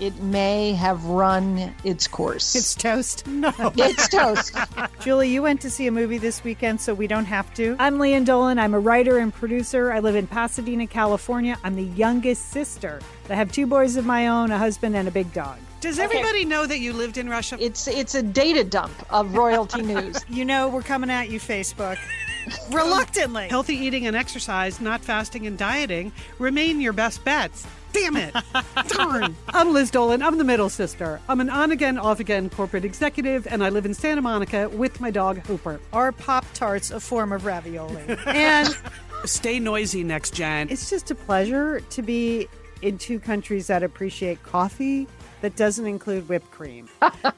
It may have run its course. It's toast? No. It's toast. Julie, you went to see a movie this weekend, so we don't have to. I'm Leanne Dolan. I'm a writer and producer. I live in Pasadena, California. I'm the youngest sister. I have two boys of my own, a husband, and a big dog. Does everybody know that you lived in Russia? It's a data dump of royalty news. You know, we're coming at you, Facebook. Reluctantly. Healthy eating and exercise, not fasting and dieting, remain your best bets. Damn it. Darn. I'm Liz Dolan. I'm the middle sister. I'm an on-again, off-again corporate executive, and I live in Santa Monica with my dog, Hooper. Are Pop-Tarts a form of ravioli? And stay noisy next Jan. It's just a pleasure to be in two countries that appreciate coffee that doesn't include whipped cream.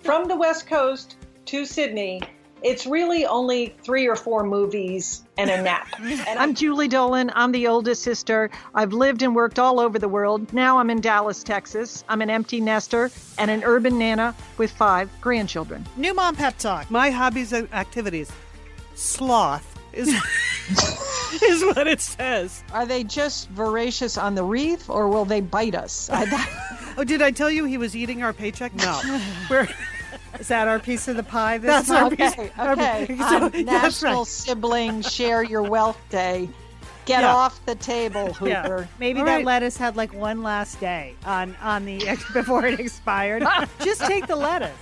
From the West Coast to Sydney, it's really only 3 or 4 movies and a nap. And I'm Julie Dolan. I'm the oldest sister. I've lived and worked all over the world. Now I'm in Dallas, Texas. I'm an empty nester and an urban nana with 5 grandchildren. New mom pep talk. My hobbies and activities. Sloth is, is what it says. Are they just voracious on the reef or will they bite us? Oh, did I tell you he was eating our paycheck? No. We're... Is that our piece of the pie this That's time? Okay. So, National Sibling Share Your Wealth Day. Get off the table, Hooper. Yeah. Maybe all that lettuce had like one last day on the before it expired. Just take the lettuce.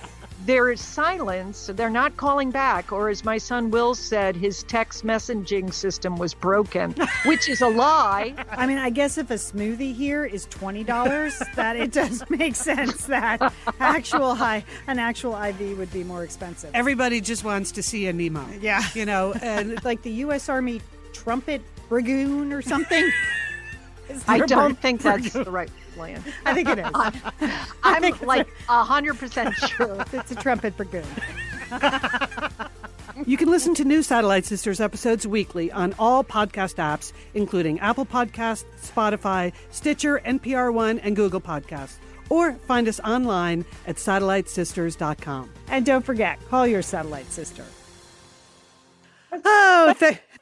There is silence. They're not calling back. Or as my son Will said, his text messaging system was broken, which is a lie. I mean, I guess if a smoothie here is $20, that it does make sense that an actual IV would be more expensive. Everybody just wants to see a Nemo. Yeah. You know, and like the U.S. Army trumpet bragoon or something. I don't think that's the right plan. I think it is. I'm like 100% sure it's a trumpet bragoon. You can listen to new Satellite Sisters episodes weekly on all podcast apps, including Apple Podcasts, Spotify, Stitcher, NPR One, and Google Podcasts. Or find us online at satellitesisters.com. And don't forget, call your satellite sister. Oh,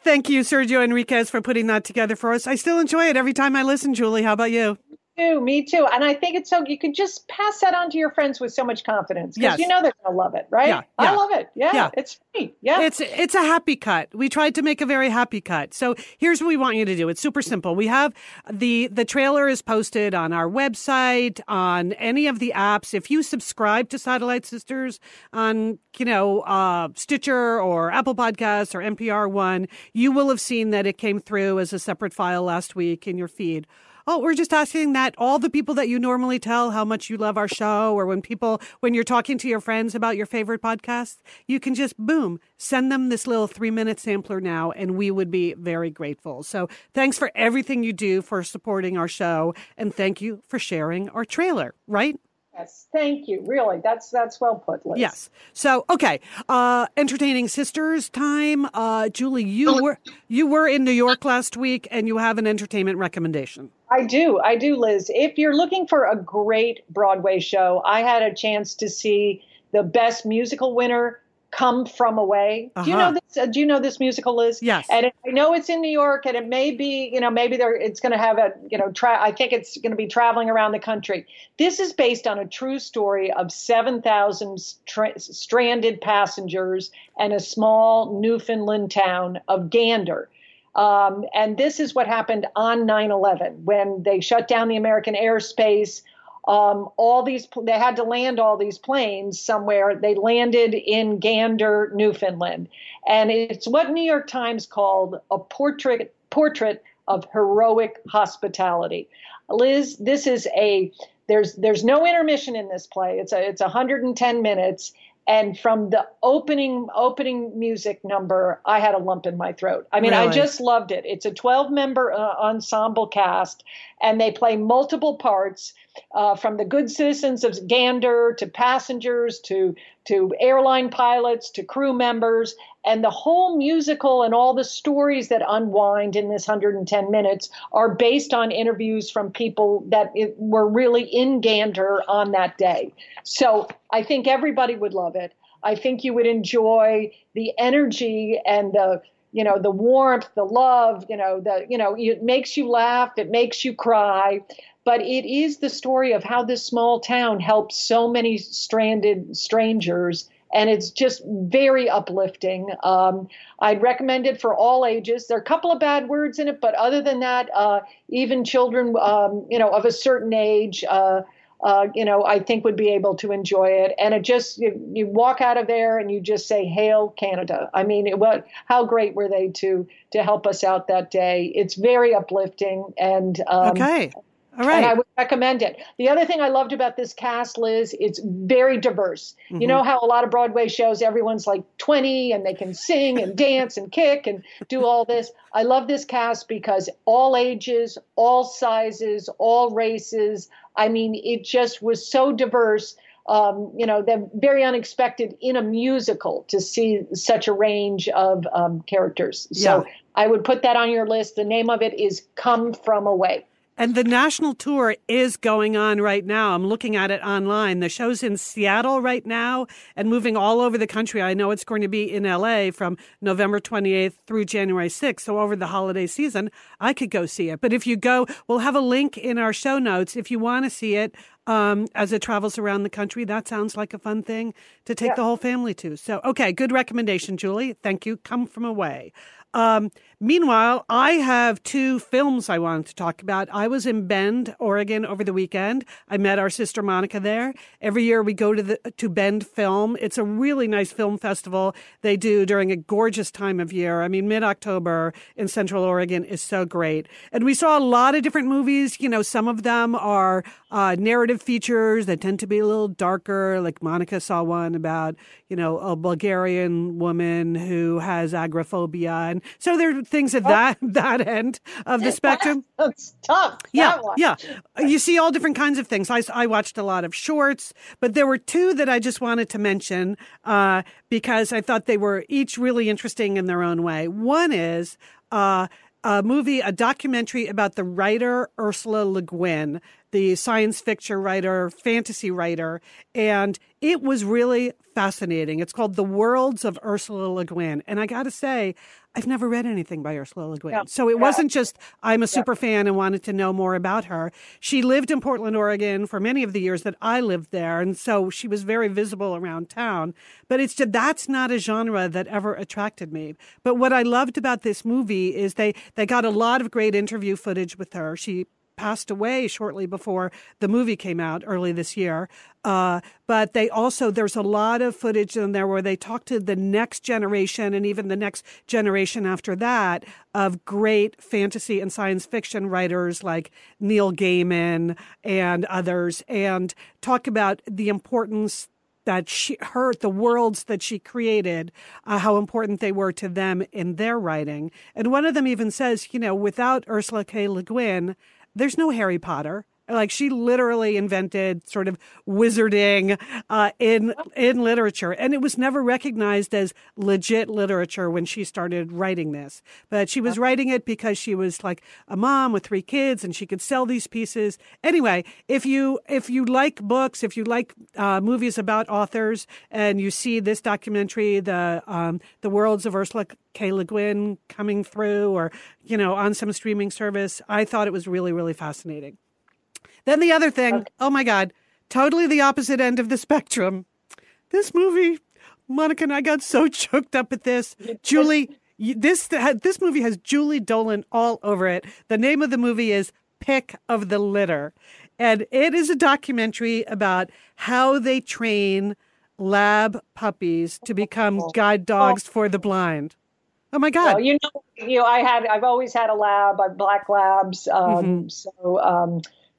Thank you, Sergio Enriquez, for putting that together for us. I still enjoy it every time I listen, Julie. How about you? Me too. And I think it's so, you can just pass that on to your friends with so much confidence. Because you know they're going to love it, right? Yeah. I love it. Yeah. It's free. Yeah. It's a happy cut. We tried to make a very happy cut. So here's what we want you to do. It's super simple. We have the trailer is posted on our website, on any of the apps. If you subscribe to Satellite Sisters on, Stitcher or Apple Podcasts or NPR One, you will have seen that it came through as a separate file last week in your feed. Oh, we're just asking that all the people that you normally tell how much you love our show, or when you're talking to your friends about your favorite podcasts, you can just, boom, send them this little 3-minute sampler now, and we would be very grateful. So thanks for everything you do for supporting our show, and thank you for sharing our trailer, right? Yes, thank you. Really, that's well put, Liz. Yes. So, okay, entertaining sisters time. Julie, you were in New York last week, and you have an entertainment recommendation. I do, Liz. If you're looking for a great Broadway show, I had a chance to see the best musical winner, Come From Away. Uh-huh. Do you know this musical, Liz? Yes. And I know it's in New York, and it may be, maybe it's going to have I think it's going to be traveling around the country. This is based on a true story of 7,000 stranded passengers and a small Newfoundland town of Gander. And this is what happened on 9/11 when they shut down the American airspace. They had to land all these planes somewhere. They landed in Gander, Newfoundland. And it's what New York Times called a portrait of heroic hospitality. Liz, this is there's no intermission in this play. It's 110 minutes. And from the opening music number, I had a lump in my throat. I mean, really? I just loved it. It's a 12-member ensemble cast, and they play multiple parts, from the good citizens of Gander to passengers to airline pilots to crew members. And the whole musical and all the stories that unwind in this 110 minutes are based on interviews from people that were really in Gander on that day. So I think everybody would love it. I think you would enjoy the energy and the warmth, the love, it makes you laugh, it makes you cry. But it is the story of how this small town helps so many stranded strangers. And it's just very uplifting. I'd recommend it for all ages. There are a couple of bad words in it, but other than that, even children, of a certain age, I think would be able to enjoy it. And it just, you walk out of there and you just say, "Hail Canada." I mean, how great were they to help us out that day? It's very uplifting. And okay. All right. And I would recommend it. The other thing I loved about this cast, Liz, it's very diverse. Mm-hmm. You know how a lot of Broadway shows, everyone's like 20 and they can sing and dance and kick and do all this. I love this cast because all ages, all sizes, all races. I mean, it just was so diverse. They're very unexpected in a musical to see such a range of characters. So yeah. I would put that on your list. The name of it is Come From Away. And the national tour is going on right now. I'm looking at it online. The show's in Seattle right now and moving all over the country. I know it's going to be in L.A. from November 28th through January 6th. So over the holiday season, I could go see it. But if you go, we'll have a link in our show notes. If you want to see it as it travels around the country, that sounds like a fun thing to take the whole family to. So, okay, good recommendation, Julie. Thank you. Come From Away. Meanwhile, I have two films I wanted to talk about. I was in Bend, Oregon over the weekend. I met our sister Monica there. Every year we go to Bend Film. It's a really nice film festival they do during a gorgeous time of year. I mean, mid-October in Central Oregon is so great. And we saw a lot of different movies. You know, some of them are narrative features that tend to be a little darker. Like Monica saw one about, a Bulgarian woman who has agoraphobia. And so there are things at that end of the spectrum. That's tough. Yeah. You see all different kinds of things. I watched a lot of shorts, but there were two that I just wanted to mention because I thought they were each really interesting in their own way. One is a documentary about the writer Ursula Le Guin, the science fiction writer, fantasy writer, and it was really fascinating. It's called The Worlds of Ursula Le Guin, and I got to say, I've never read anything by Ursula Le Guin. Yeah. So it wasn't just I'm a super fan and wanted to know more about her. She lived in Portland, Oregon for many of the years that I lived there. And so she was very visible around town. But that's not a genre that ever attracted me. But what I loved about this movie is they got a lot of great interview footage with her. She passed away shortly before the movie came out early this year. But they also, there's a lot of footage in there where they talk to the next generation and even the next generation after that of great fantasy and science fiction writers like Neil Gaiman and others, and talk about the importance that the worlds that she created, how important they were to them in their writing. And one of them even says, without Ursula K. Le Guin, there's no Harry Potter. Like, she literally invented sort of wizarding in literature. And it was never recognized as legit literature when she started writing this. But she was writing it because she was like a mom with three kids and she could sell these pieces. Anyway, if you like books, if you like movies about authors, and you see this documentary, The Worlds of Ursula K. Le Guin coming through or, on some streaming service, I thought it was really, really fascinating. Then the other thing, Oh my God, totally the opposite end of the spectrum. This movie, Monica and I got so choked up at this. Julie, this movie has Julie Dolan all over it. The name of the movie is Pick of the Litter. And it is a documentary about how they train lab puppies to become guide dogs for the blind. Oh my God! Well, I've always had a lab. I've black labs,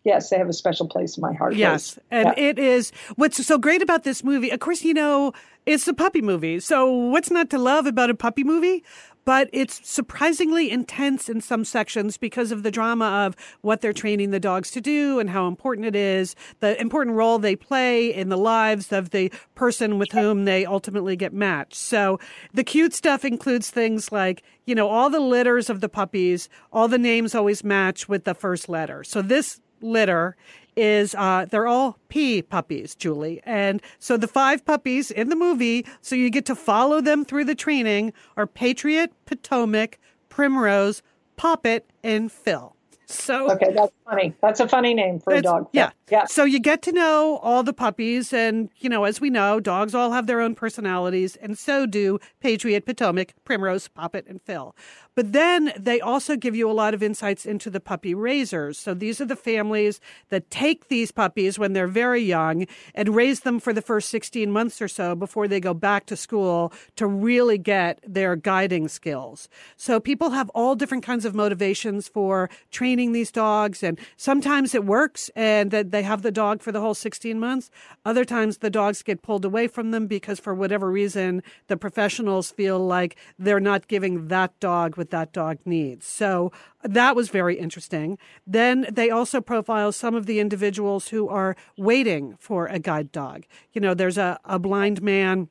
yes, they have a special place in my heart. Yes, It is what's so great about this movie. Of course, it's a puppy movie. So what's not to love about a puppy movie? But it's surprisingly intense in some sections because of the drama of what they're training the dogs to do and how important it is, the important role they play in the lives of the person with whom they ultimately get matched. So the cute stuff includes things like, all the litters of the puppies, all the names always match with the first letter. So this litter is they're all P puppies, Julie. And so the 5 puppies in the movie, so you get to follow them through the training, are Patriot, Potomac, Primrose, Poppet, and Phil. So okay, that's funny. That's a funny name for a dog. Yeah. So you get to know all the puppies, and as we know, dogs all have their own personalities, and so do Patriot, Potomac, Primrose, Poppet, and Phil. But then they also give you a lot of insights into the puppy raisers. So these are the families that take these puppies when they're very young and raise them for the first 16 months or so before they go back to school to really get their guiding skills. So people have all different kinds of motivations for training these dogs. And sometimes it works and that they have the dog for the whole 16 months. Other times the dogs get pulled away from them because for whatever reason, the professionals feel like they're not giving that dog what that dog needs. So that was very interesting. Then they also profile some of the individuals who are waiting for a guide dog. There's a blind man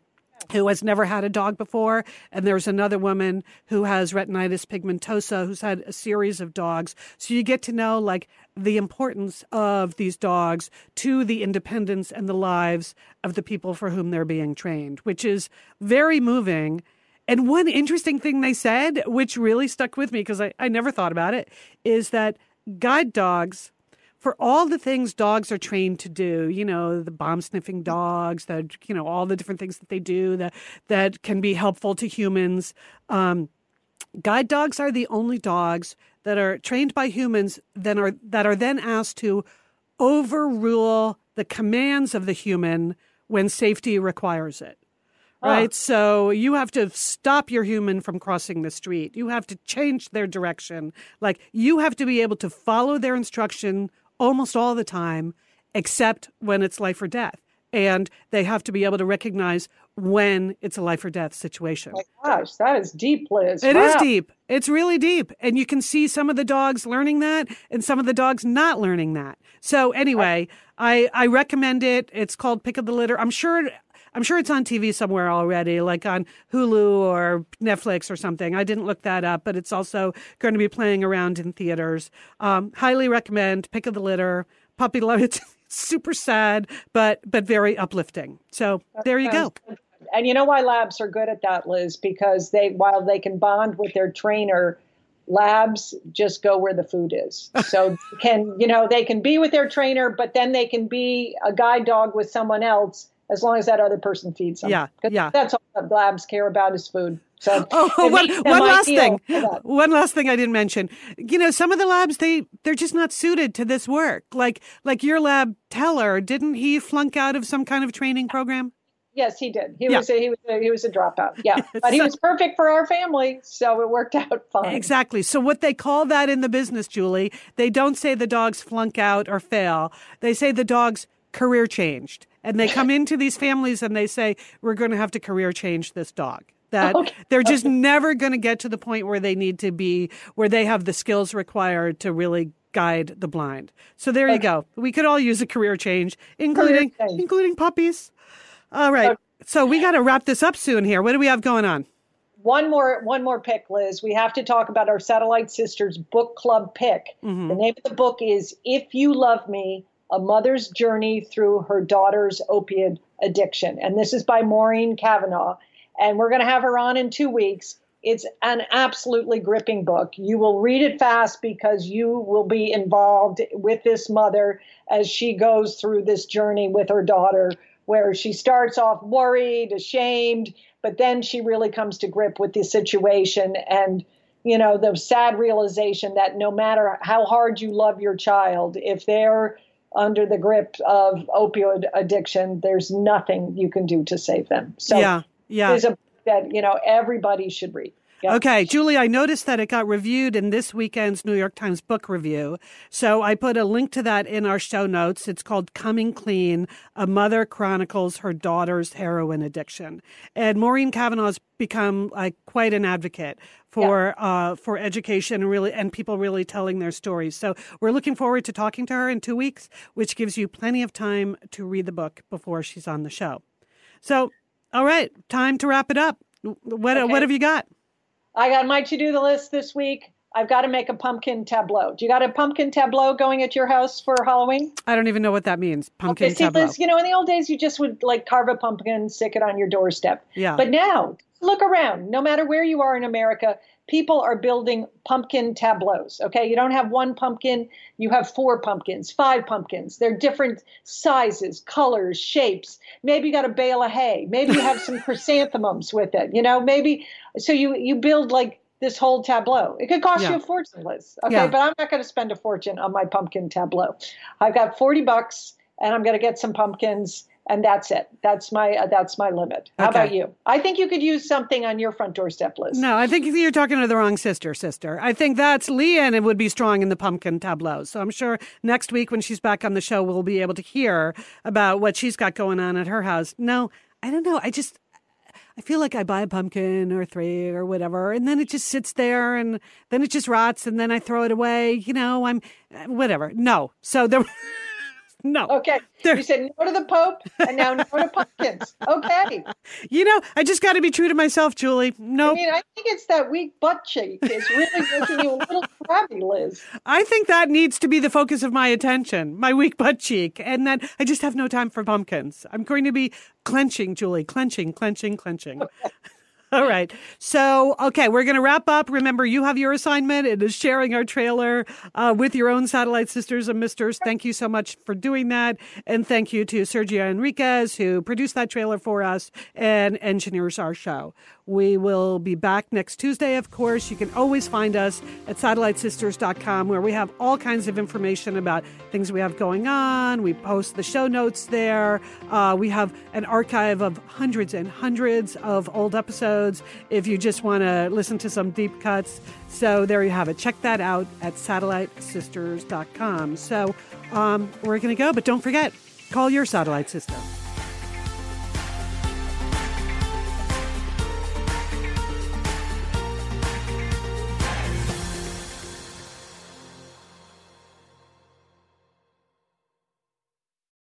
who has never had a dog before, and there's another woman who has retinitis pigmentosa who's had a series of dogs. So you get to know, the importance of these dogs to the independence and the lives of the people for whom they're being trained, which is very moving. And one interesting thing they said, which really stuck with me because I never thought about it, is that guide dogs, for all the things dogs are trained to do, the bomb-sniffing dogs, all the different things that they do that can be helpful to humans, guide dogs are the only dogs that are trained by humans that are then asked to overrule the commands of the human when safety requires it. Right. So you have to stop your human from crossing the street. You have to change their direction. You have to be able to follow their instruction almost all the time, except when it's life or death. And they have to be able to recognize when it's a life or death situation. Oh my gosh, that is deep, Liz. It is deep. It's really deep. And you can see some of the dogs learning that and some of the dogs not learning that. So anyway, I recommend it. It's called Pick of the Litter. I'm sure it's on TV somewhere already, like on Hulu or Netflix or something. I didn't look that up, but it's also going to be playing around in theaters. Highly recommend Pick of the Litter. Puppy love. It's super sad, but very uplifting. So there you go. And you know why labs are good at that, Liz? Because while they can bond with their trainer, labs just go where the food is. So they can be with their trainer, but then they can be a guide dog with someone else, as long as that other person feeds them. Yeah. That's all that labs care about is food. So One last thing I didn't mention. Some of the labs, they're just not suited to this work. Like your lab Teller, didn't he flunk out of some kind of training program? Yes, he did. He was a dropout. Yeah, but he was perfect for our family, so it worked out fine. Exactly. So what they call that in the business, Julie, they don't say the dogs flunk out or fail. They say the dogs career changed. And they come into these families and they say, we're going to have to career change this dog. They're just never going to get to the point where they need to be, where they have the skills required to really guide the blind. So there you go. We could all use a career change, including puppies. All right. Okay. So we got to wrap this up soon here. What do we have going on? One more pick, Liz. We have to talk about our Satellite Sisters book club pick. Mm-hmm. The name of the book is If You Love Me, A Mother's Journey Through Her Daughter's Opiate Addiction. And this is by Maureen Kavanaugh. And we're going to have her on in 2 weeks. It's an absolutely gripping book. You will read it fast because you will be involved with this mother as she goes through this journey with her daughter, where she starts off worried, ashamed, but then she really comes to grip with the situation and the sad realization that no matter how hard you love your child, if they're under the grip of opioid addiction, there's nothing you can do to save them. So there's a book that, you know, everybody should read. Yep. Okay, Julie, I noticed that it got reviewed in this weekend's New York Times book review. So I put a link to that in our show notes. It's called Coming Clean, A Mother Chronicles Her Daughter's Heroin Addiction. And Maureen Kavanaugh's become quite an advocate for education and people really telling their stories. So we're looking forward to talking to her in 2 weeks, which gives you plenty of time to read the book before she's on the show. So, all right, time to wrap it up. What have you got? I got my to-do list this week. I've got to make a pumpkin tableau. Do you got a pumpkin tableau going at your house for Halloween? I don't even know what that means, pumpkin tableau. Liz, you know, in the old days, you just would like carve a pumpkin, stick it on your doorstep. Yeah. But now, look around. No matter where you are in America, people are building pumpkin tableaus, okay? You don't have one pumpkin. You have 4 pumpkins, 5 pumpkins. They're different sizes, colors, shapes. Maybe you got a bale of hay. Maybe you have some chrysanthemums with it, you know? Maybe so you build, like, this whole tableau. It could cost you a fortune, Liz, okay? Yeah. But I'm not going to spend a fortune on my pumpkin tableau. I've got $40, and I'm going to get some pumpkins. And that's it. That's my limit. How about you? I think you could use something on your front doorstep, Liz. No, I think you're talking to the wrong sister. I think that's Leanne. It would be strong in the pumpkin tableau. So I'm sure next week when she's back on the show, we'll be able to hear about what she's got going on at her house. No, I don't know. I feel like I buy a pumpkin or 3 or whatever, and then it just sits there, and then it just rots, and then I throw it away. You know, I'm whatever. No. So there. No. Okay. You said no to the Pope and now no to pumpkins. Okay. You know, I just got to be true to myself, Julie. No. I mean, I think it's that weak butt cheek is really making you a little crabby, Liz. I think that needs to be the focus of my attention, my weak butt cheek. And then I just have no time for pumpkins. I'm going to be clenching, Julie, clenching. Okay. All right. So, okay, we're going to wrap up. Remember, you have your assignment. It is sharing our trailer with your own Satellite Sisters and Misters. Thank you so much for doing that. And thank you to Sergio Enriquez, who produced that trailer for us and engineers our show. We will be back next Tuesday, of course. You can always find us at satellitesisters.com, where we have all kinds of information about things we have going on. We post the show notes there. We have an archive of hundreds and hundreds of old episodes, if you just want to listen to some deep cuts. So there you have it. Check that out at satellitesisters.com. So we're going to go, but don't forget, call your satellite sister.